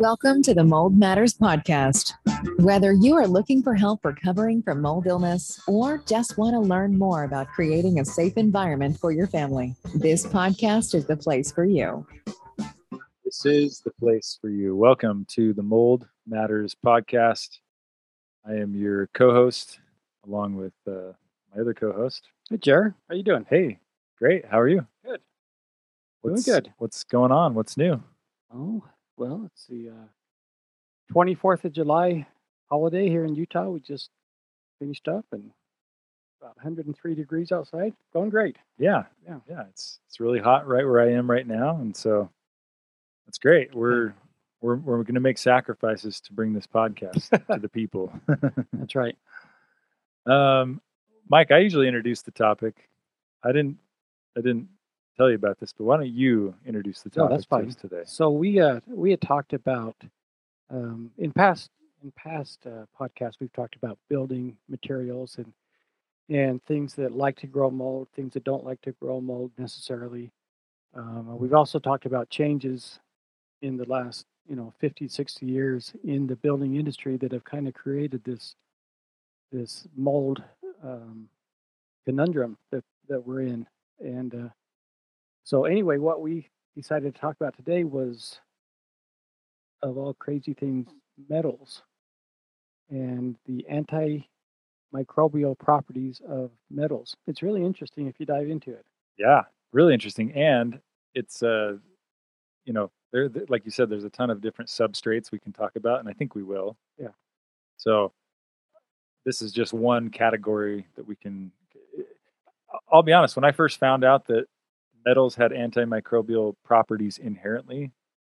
Welcome to the Mold Matters Podcast. Whether you are looking for help recovering from mold illness or just want to learn more about creating a safe environment for your family, this podcast is the place for you. This is the place for you. Welcome to the Mold Matters Podcast. I am your co-host, along with my other co-host. Hey, Jer. How you doing? Hey, great. How are you? Good. Doing good. What's going on? What's new? Oh. Well, it's the 24th of July holiday here in Utah. We just finished up and about 103 degrees outside. Going great. Yeah. It's really hot right where I am right now, and so that's great. We're going to make sacrifices to bring this podcast to the people. That's right. Mike, I usually introduce the topic. I didn't tell you about this, but why don't you introduce the topic to us today? So we had talked about in past podcasts, we've talked about building materials and things that like to grow mold, things that don't like to grow mold necessarily. We've also talked about changes in the last 50, 60 years in the building industry that have kind of created this mold conundrum that we're in, and so anyway, what we decided to talk about today was, of all crazy things, metals and the antimicrobial properties of metals. It's really interesting if you dive into it. Yeah, really interesting. And it's, like you said, there's a ton of different substrates we can talk about, and I think we will. Yeah. So this is just one category that we can, I'll be honest, when I first found out that metals had antimicrobial properties inherently,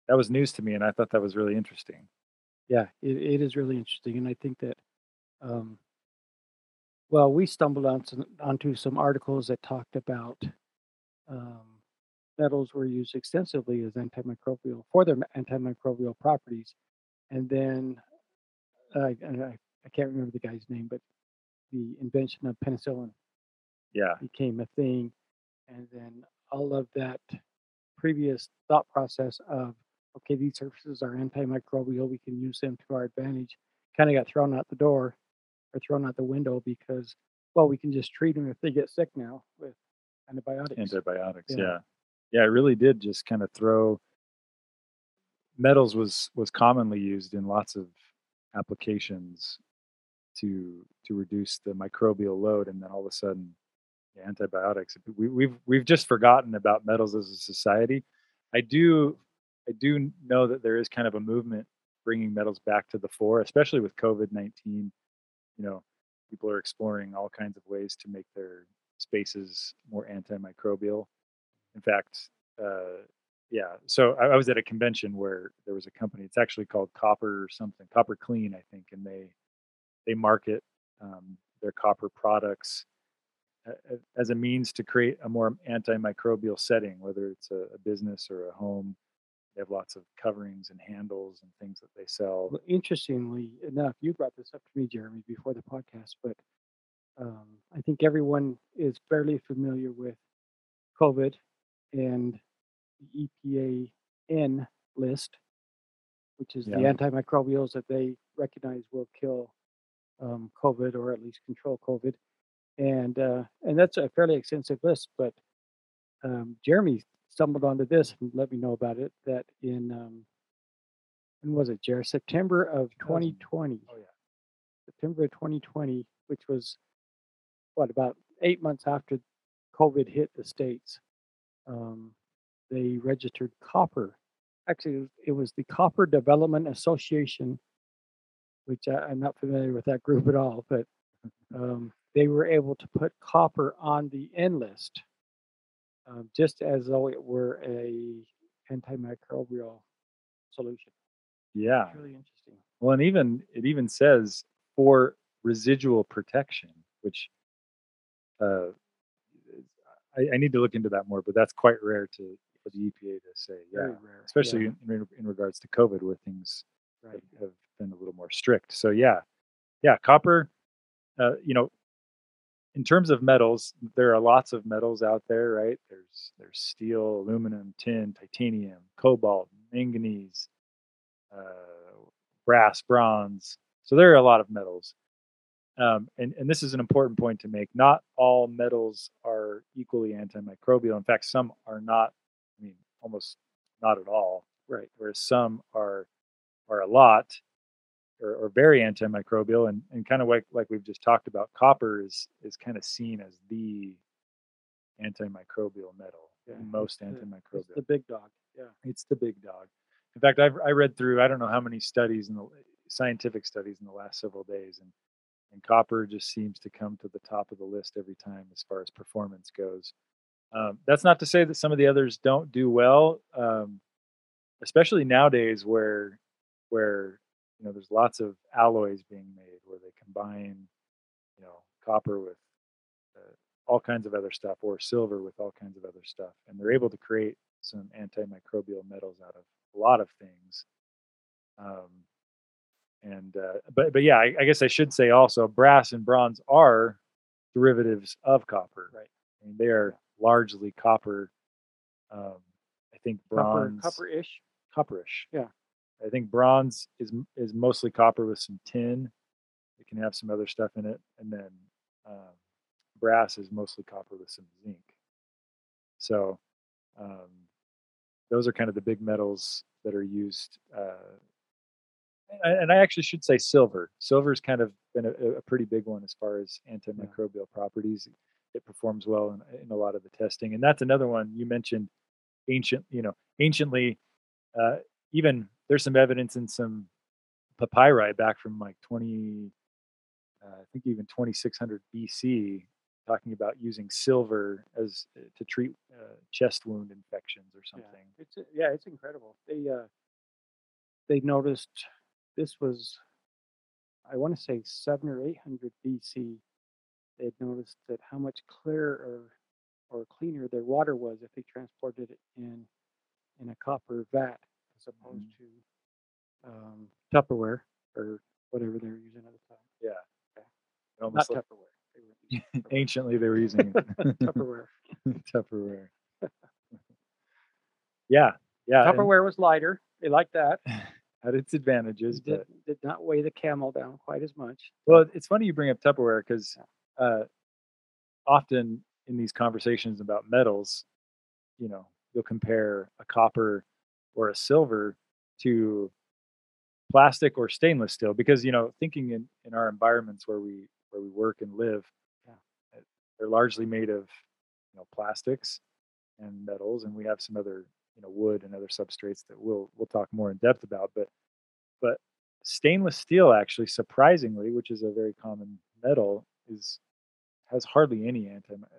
that was news to me, and I thought that was really interesting. Yeah, it is really interesting, and I think that, we stumbled onto some articles that talked about metals were used extensively as antimicrobial, for their antimicrobial properties, and then I can't remember the guy's name, but the invention of penicillin, became a thing, and then all of that previous thought process of, okay, these surfaces are antimicrobial, we can use them to our advantage, kind of got thrown out the window because, we can just treat them if they get sick now with antibiotics. Yeah, it really did just kind of throw. Metals was commonly used in lots of applications to reduce the microbial load, and then all of a sudden, antibiotics. We've just forgotten about metals as a society. I do know that there is kind of a movement bringing metals back to the fore, especially with COVID-19. People are exploring all kinds of ways to make their spaces more antimicrobial. In fact, so I was at a convention where there was a company. It's actually called Copper Clean, I think, and they market their copper products as a means to create a more antimicrobial setting, whether it's a business or a home. They have lots of coverings and handles and things that they sell. Well, interestingly enough, you brought this up to me, Jeremy, before the podcast, but I think everyone is fairly familiar with COVID and the EPA N list, which is the antimicrobials that they recognize will kill COVID, or at least control COVID. And that's a fairly extensive list, but Jeremy stumbled onto this and let me know about it, that in, when was it, Jer? September of 2020. Oh, yeah. September of 2020, which was, about 8 months after COVID hit the States, they registered copper. Actually, it was the Copper Development Association, which I'm not familiar with that group at all, but... they were able to put copper on the N list, just as though it were an antimicrobial solution. Yeah, it's really interesting. Well, and it even says for residual protection, which I need to look into that more. But that's quite rare for the EPA to say. Yeah, very rare, especially in regards to COVID, where things have been a little more strict. So yeah, copper. In terms of metals, there are lots of metals out there, right? There's steel, aluminum, tin, titanium, cobalt, manganese, brass, bronze. So there are a lot of metals. And this is an important point to make. Not all metals are equally antimicrobial. In fact, some are not, I mean, almost not at all, right? Whereas some are a lot or very antimicrobial. And kind of like we've just talked about, copper is kind of seen as the antimicrobial metal, most antimicrobial. It's the big dog. Yeah, it's the big dog. In fact, I read through, I don't know how many studies, scientific studies in the last several days, and copper just seems to come to the top of the list every time as far as performance goes. That's not to say that some of the others don't do well, especially nowadays where you know there's lots of alloys being made where they combine copper with all kinds of other stuff, or silver with all kinds of other stuff, and they're able to create some antimicrobial metals out of a lot of things. But yeah, I guess I should say also, brass and bronze are derivatives of copper. Right. I mean, they are largely copper. I think bronze. Copperish. Yeah. I think bronze is mostly copper with some tin. It can have some other stuff in it, and then brass is mostly copper with some zinc. So those are kind of the big metals that are used. And I actually should say silver. Silver's kind of been a pretty big one as far as antimicrobial properties. It performs well in a lot of the testing, and that's another one you mentioned. Anciently, even there's some evidence in some papyri back from like 2600 BC, talking about using silver as to treat chest wound infections or something. Yeah, it's incredible. They noticed. This was, I want to say, 700 or 800 BC. They'd noticed that how much clearer or cleaner their water was if they transported it in a copper vat as opposed to Tupperware or whatever they were using at the time. Yeah. Not like Tupperware. Anciently, they were using Tupperware. Tupperware. Yeah. Tupperware was lighter. They liked that. Had its advantages, but did not weigh the camel down quite as much. Well, it's funny you bring up Tupperware because often in these conversations about metals, you'll compare a copper or a silver to plastic or stainless steel because thinking in our environments where we work and live, they're largely made of plastics and metals, and we have some other wood and other substrates that we'll talk more in depth about, but stainless steel, actually, surprisingly, which is a very common metal, has hardly any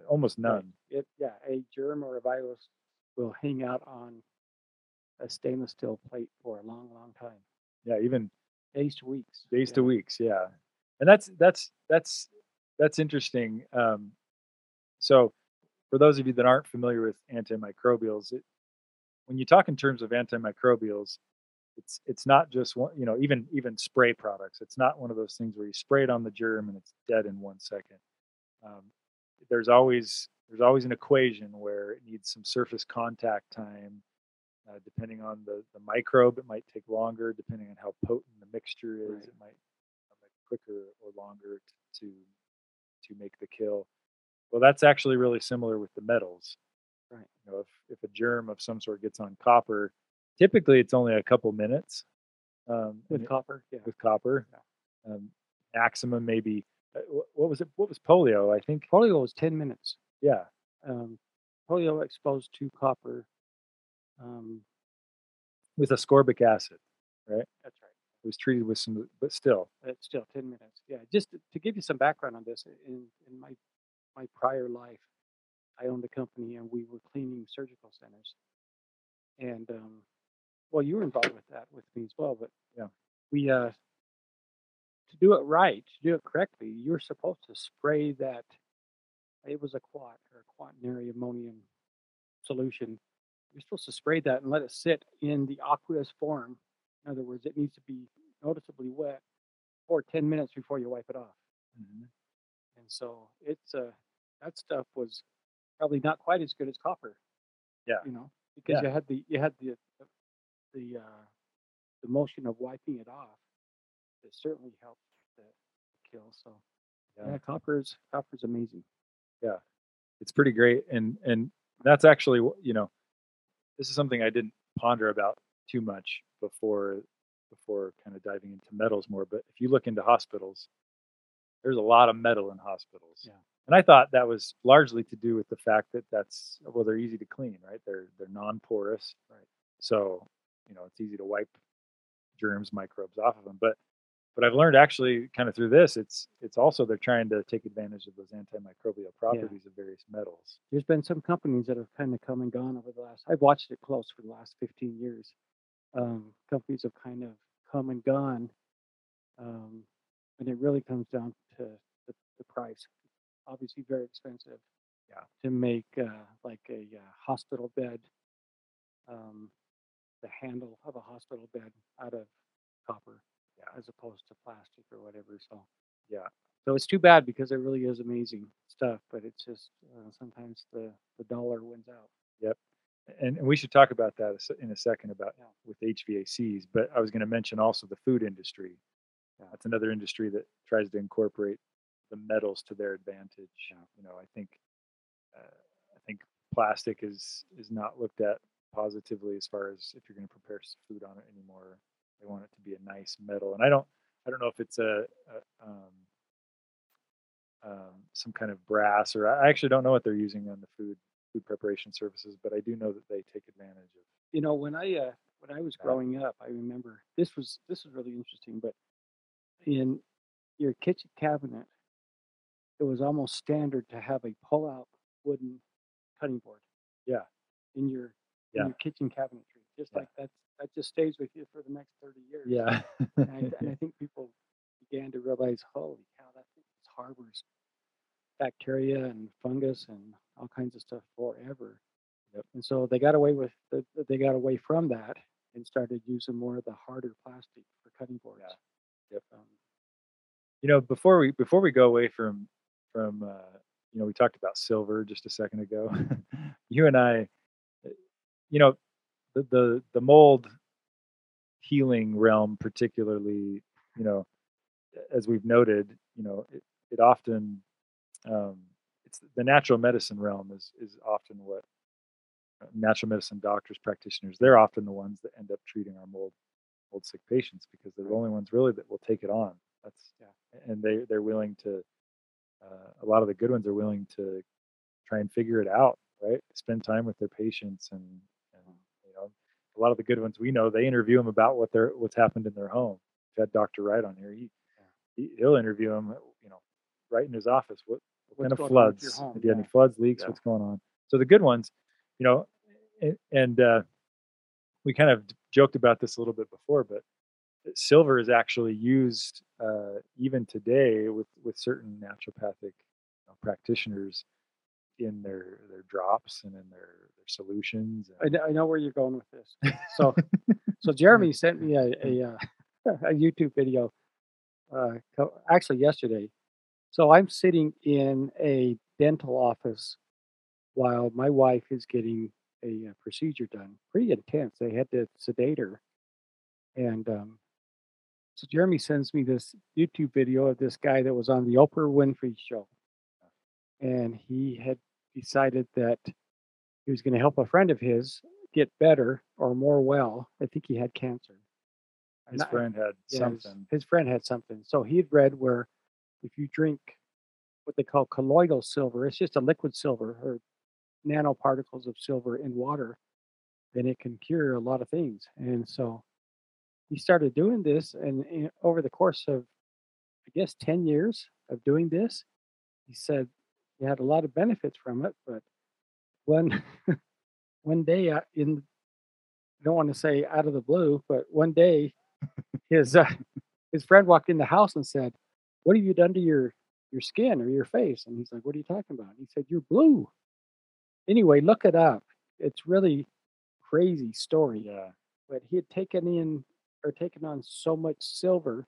almost none. A germ or a virus will hang out on a stainless steel plate for a long time. Yeah, even days to weeks. Yeah, and that's interesting. So for those of you that aren't familiar with antimicrobials, when you talk in terms of antimicrobials, it's not just one, even spray products. It's not one of those things where you spray it on the germ and it's dead in 1 second. There's always an equation where it needs some surface contact time. Depending on the microbe, it might take longer. Depending on how potent the mixture is, It might take quicker or longer to make the kill. Well, that's actually really similar with the metals. Right. If a germ of some sort gets on copper, typically it's only a couple minutes. With copper. Maximum maybe. What was it? What was polio? I think polio was 10 minutes. Yeah. Polio exposed to copper with ascorbic acid, right? That's right. It was treated with some, but still. It's still 10 minutes. Yeah. Just to give you some background on this, in my prior life, I owned a company, and we were cleaning surgical centers. And, well, you were involved with that with me as well, but we to do it right, to do it correctly, you're supposed to spray that. It was a quat or quaternary ammonium solution. You're supposed to spray that and let it sit in the aqueous form. In other words, it needs to be noticeably wet for 10 minutes before you wipe it off. Mm-hmm. And so that stuff was probably not quite as good as copper. Yeah. Because you had the the motion of wiping it off, it certainly helps the kill. So yeah, copper's amazing. Yeah, it's pretty great. And that's actually, you know, this is something I didn't ponder about too much before kind of diving into metals more. But if you look into hospitals, there's a lot of metal in hospitals. Yeah. And I thought that was largely to do with the fact that they're easy to clean, right? They're non-porous, right? So, you know, it's easy to wipe germs, microbes off of them. But I've learned actually kind of through this, it's also they're trying to take advantage of those antimicrobial properties of various metals. There's been some companies that have kind of come and gone over the last, I've watched it close for the last 15 years. Companies have kind of come and gone. And it really comes down to the price. Obviously very expensive to make like a hospital bed, the handle of a hospital bed out of copper as opposed to plastic or whatever. So so it's too bad because it really is amazing stuff, but it's just sometimes the dollar wins out. Yep. And we should talk about that in a second about with HVACs, but I was going to mention also the food industry. That's another industry that tries to incorporate the metals to their advantage. You know, I think plastic is not looked at positively as far as if you're going to prepare food on it anymore. They want it to be a nice metal, and I don't know if it's some kind of brass, or I actually don't know what they're using on the food preparation services, but I do know that they take advantage of. You know, when I was growing up, I remember this was really interesting, but in your kitchen cabinet, it was almost standard to have a pull-out wooden cutting board. Yeah. In your kitchen cabinetry, just like that just stays with you for the next 30 years. Yeah. and I think people began to realize, holy cow, that thing harbors bacteria and fungus and all kinds of stuff forever. Yep. And so they got away from that and started using more of the harder plastic for cutting boards. Yeah. Yep. You know, before we go away from you know, we talked about silver just a second ago. You and I, you know, the mold healing realm particularly, you know, as we've noted, you know, it often it's the natural medicine realm is often what natural medicine doctors, practitioners, they're often the ones that end up treating our mold sick patients, because they're the only ones really that will take it on. And they're willing to. A lot of the good ones are willing to try and figure it out, right? Spend time with their patients, and you know, a lot of the good ones we know, they interview them about what's happened in their home. We've had Dr. Wright on here. He'll interview them, you know, right in his office. What kind of floods? If you had any floods, leaks, what's going on? So the good ones, you know, and we kind of joked about this a little bit before, but silver is actually used even today with certain naturopathic, you know, practitioners in their drops and in their solutions. I know where you're going with this. So Jeremy sent me a YouTube video actually yesterday. So I'm sitting in a dental office while my wife is getting a procedure done. Pretty intense. They had to sedate her, and so Jeremy sends me this YouTube video of this guy that was on the Oprah Winfrey Show. And he had decided that he was going to help a friend of his get better or more well. I think he had cancer. His friend had something. So he had read where if you drink what they call colloidal silver, it's just a liquid silver or nanoparticles of silver in water, then it can cure a lot of things. And so he started doing this, and over the course of, I guess, 10 years of doing this, he said he had a lot of benefits from it. But one day, I don't want to say out of the blue, but one day, his friend walked in the house and said, "What have you done to your skin or your face?" And he's like, "What are you talking about?" And he said, "You're blue." Anyway, look it up. It's really crazy story. Yeah. But he had taken on so much silver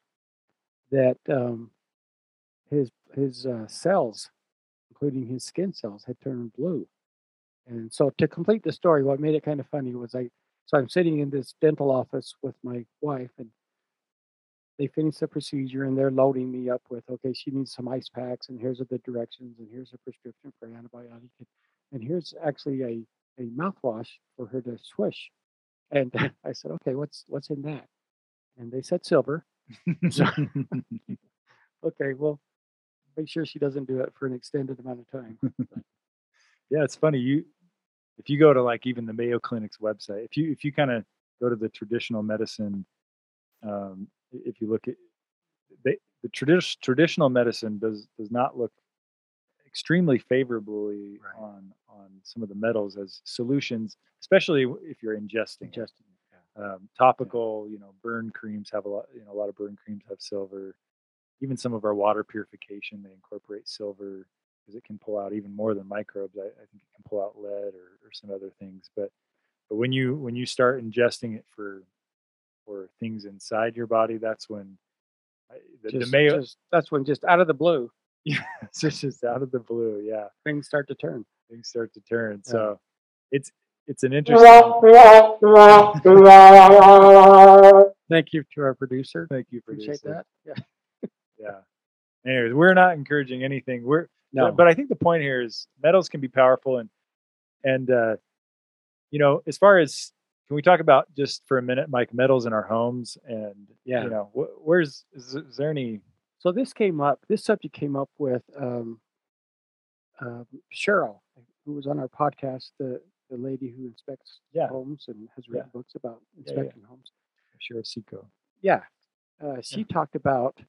that his cells, including his skin cells, had turned blue. And so to complete the story, what made it kind of funny was I So I'm sitting in this dental office with my wife, and they finish the procedure, and they're loading me up with, okay, she needs some ice packs, and here's the directions, and here's a prescription for an antibiotic, and here's actually a mouthwash for her to swish. And I said, okay, what's in that? And they said silver. So, okay, well, make sure she doesn't do it for an extended amount of time. Yeah, it's funny. If you go to like even the Mayo Clinic's website, if you kind of go to the traditional medicine, if you look at the traditional medicine does not look extremely favorably right. on some of the metals as solutions, especially if you're ingesting. Yeah. Topical, yeah. You know, burn creams have a lot of burn creams have silver. Even some of our water purification, they incorporate silver because it can pull out even more than microbes. I think it can pull out lead or some other things. But when you start ingesting it for things inside your body, that's when just out of the blue. Yeah, it's just out of the blue. Yeah, things start to turn. Yeah. So it's an interesting. Thank you to our producer. Appreciate that. Yeah. Yeah. Anyways, we're not encouraging anything. But I think the point here is metals can be powerful, and you know, as far as. Can we talk about just for a minute, Mike, metals in our homes and, you know, is there any? So this subject came up with Cheryl, who was on our podcast, the lady who inspects homes and has written books about inspecting homes. Cheryl Seco. Yeah. She talked about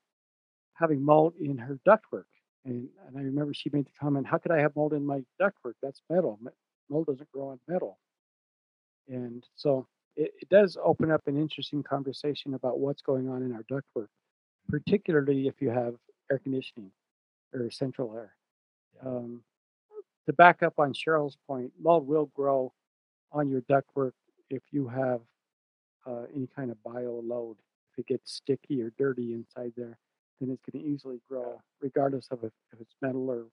having mold in her ductwork. And I remember she made the comment, how could I have mold in my ductwork? That's metal. Mold doesn't grow on metal. And so it does open up an interesting conversation about what's going on in our ductwork, particularly if you have air conditioning or central air. Yeah. To back up on Cheryl's point, mold will grow on your ductwork if you have any kind of bio load. If it gets sticky or dirty inside there, then it's going to easily grow, regardless of if it's metal or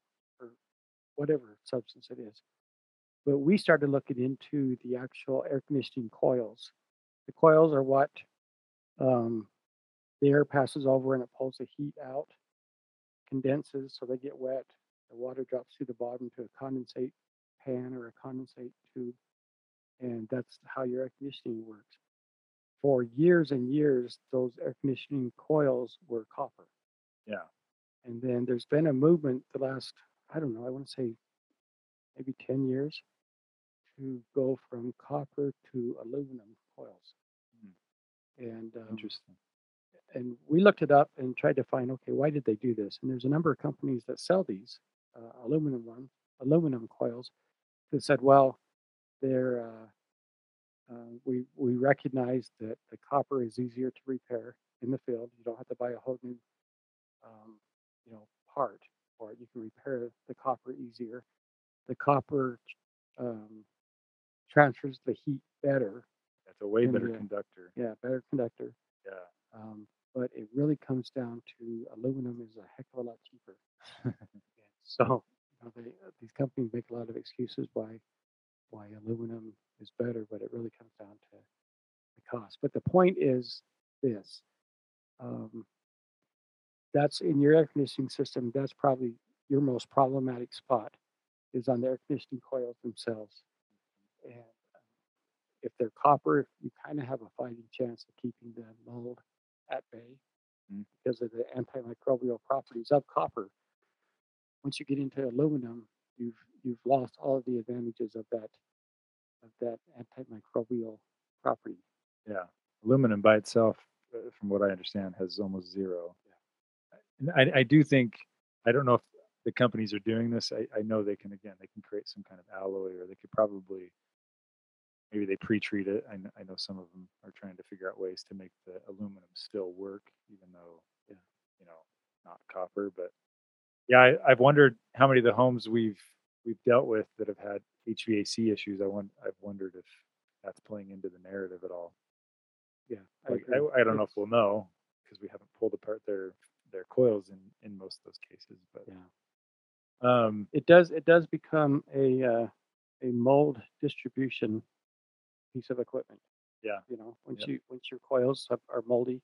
whatever substance it is. But we started looking into the actual air conditioning coils. The coils are what the air passes over and it pulls the heat out, condenses, so they get wet. The water drops through the bottom to a condensate pan or a condensate tube, and that's how your air conditioning works. For years and years, those air conditioning coils were copper. Yeah. And then there's been a movement the last, I don't know, I want to say maybe 10 years, to go from copper to aluminum coils. And interesting. And we looked it up and tried to find, okay, why did they do this? And there's a number of companies that sell these aluminum coils that said, well, they're we recognize that the copper is easier to repair in the field. You don't have to buy a whole new part for it. You can repair the copper easier. The copper transfers the heat better. That's a way better conductor. Yeah, better conductor. Yeah. But it really comes down to aluminum is a heck of a lot cheaper. So these companies make a lot of excuses why aluminum is better, but it really comes down to the cost. But the point is this. That's in your air conditioning system, that's probably your most problematic spot. Is on the air conditioning coils themselves. And if they're copper, you kind of have a fighting chance of keeping the mold at bay because of the antimicrobial properties of copper. Once you get into aluminum, you've lost all of the advantages of that antimicrobial property. Yeah, aluminum by itself, from what I understand, has almost zero. Yeah. And I do think, I don't know if the companies are doing this. I know they can create some kind of alloy, or they could probably, maybe they pre-treat it. I know some of them are trying to figure out ways to make the aluminum still work, even though, not copper. But yeah, I've wondered how many of the homes we've dealt with that have had HVAC issues. I've wondered if that's playing into the narrative at all. Yeah, I don't know if we'll know because we haven't pulled apart their coils in most of those cases, but yeah. It does become a mold distribution piece of equipment. Yeah. You know, once your coils are moldy,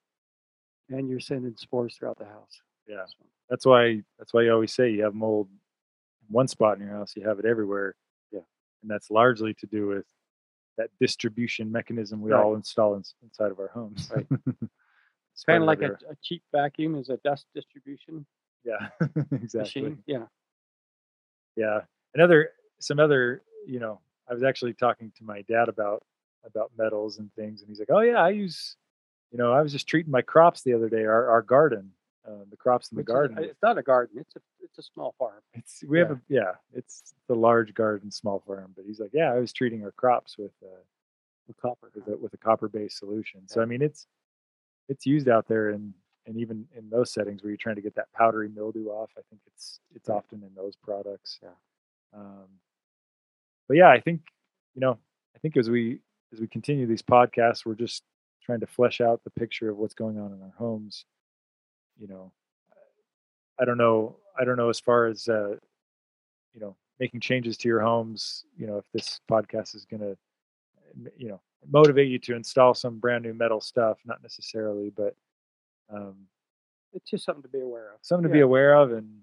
and you're sending spores throughout the house. Yeah. So. That's why you always say you have mold in one spot in your house, you have it everywhere. Yeah. And that's largely to do with that distribution mechanism we all install inside of our homes. Right. It's kind of like a cheap vacuum is a dust distribution. Yeah. Exactly. Machine. Yeah. Yeah. Some other, you know, I was actually talking to my dad about metals and things, and he's like, "Oh yeah, I use, you know, I was just treating my crops the other day, our garden, the crops in the garden." It's not a garden; it's a small farm. It's the large garden, small farm. But he's like, "Yeah, I was treating our crops with a copper-based solution." Yeah. So I mean, it's used out there and even in those settings where you're trying to get that powdery mildew off. I think it's often in those products. Yeah. But yeah, I think, you know, as we continue these podcasts, we're just trying to flesh out the picture of what's going on in our homes. You know, I don't know as far as, you know, making changes to your homes, you know, if this podcast is going to, you know, motivate you to install some brand new metal stuff, not necessarily, but it's just something to be aware of. Something to be aware of. And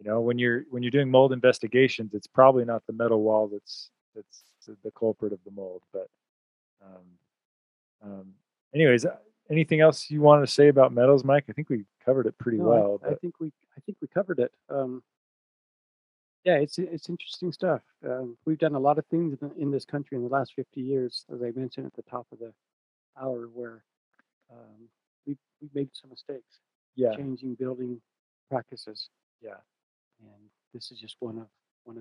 you know, when you're doing mold investigations, it's probably not the metal wall that's the culprit of the mold. But anyways, anything else you wanted to say about metals, Mike? I think we covered it pretty well. I think we covered it. Yeah, it's interesting stuff. We've done a lot of things in this country in the last 50 years, as I mentioned at the top of the hour, where we made some mistakes. Yeah. Changing building practices. Yeah. And this is just one of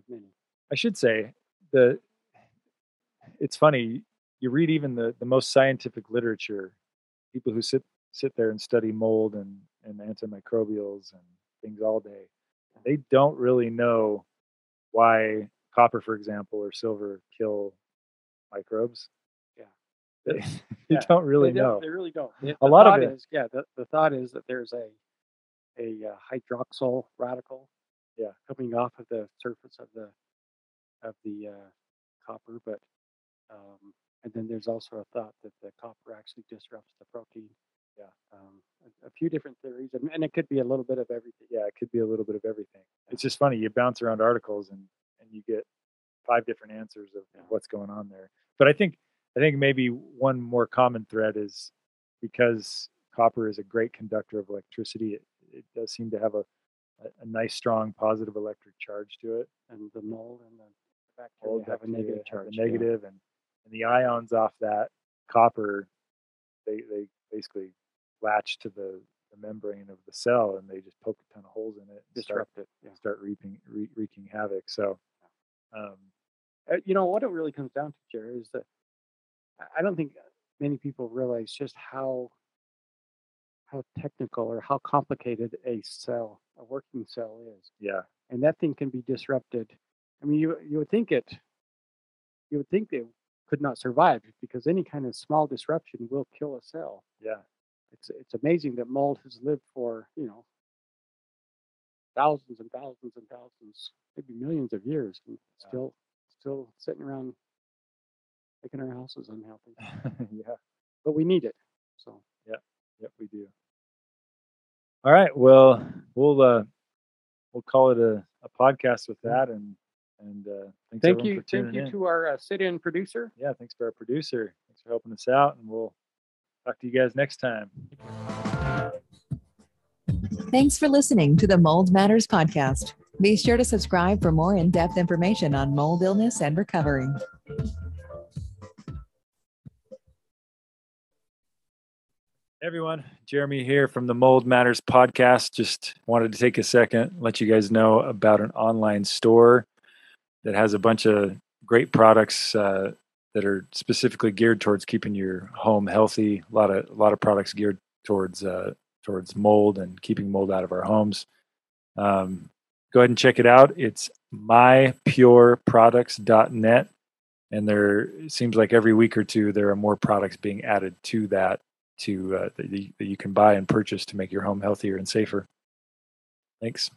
many. I should say it's funny, you read even the most scientific literature, people who sit there and study mold and antimicrobials and things all day. They don't really know why copper, for example, or silver kill microbes. Yeah. They don't really know. They really don't. The thought is that there's a hydroxyl radical coming off of the surface of the copper, but and then there's also a thought that the copper actually disrupts the protein. A few different theories, and it could be a little bit of everything. Yeah, it could be a little bit of everything. Yeah. It's just funny, you bounce around articles and you get 5 different answers of what's going on there. But I think maybe one more common thread is because copper is a great conductor of electricity, it does seem to have a nice, strong, positive electric charge to it. And the mold and the bacteria have a negative charge. And the ions off that copper, they basically latch to the membrane of the cell, and they just poke a ton of holes in it. Disrupt it, start wreaking havoc. So, you know, what it really comes down to, Jerry, is that I don't think many people realize just how technical or how complicated a working cell is. Yeah. And that thing can be disrupted. I mean, you would think it could not survive, because any kind of small disruption will kill a cell. Yeah. It's amazing that mold has lived for, you know, thousands and thousands and thousands, maybe millions of years, and still sitting around making our houses unhealthy. Yeah. But we need it. So. Yeah. Yep, we do. All right. Well, we'll call it a podcast with that, and thank you to our sit-in producer. Yeah, thanks for our producer. Thanks for helping us out, and we'll talk to you guys next time. Thanks for listening to the Mold Matters podcast. Be sure to subscribe for more in-depth information on mold illness and recovery. Everyone, Jeremy here from the Mold Matters podcast. Just wanted to take a second, let you guys know about an online store that has a bunch of great products that are specifically geared towards keeping your home healthy. A lot of products geared towards mold and keeping mold out of our homes. Go ahead and check it out. It's mypureproducts.net, and it seems like every week or two there are more products being added to that, that you can buy and purchase to make your home healthier and safer. Thanks.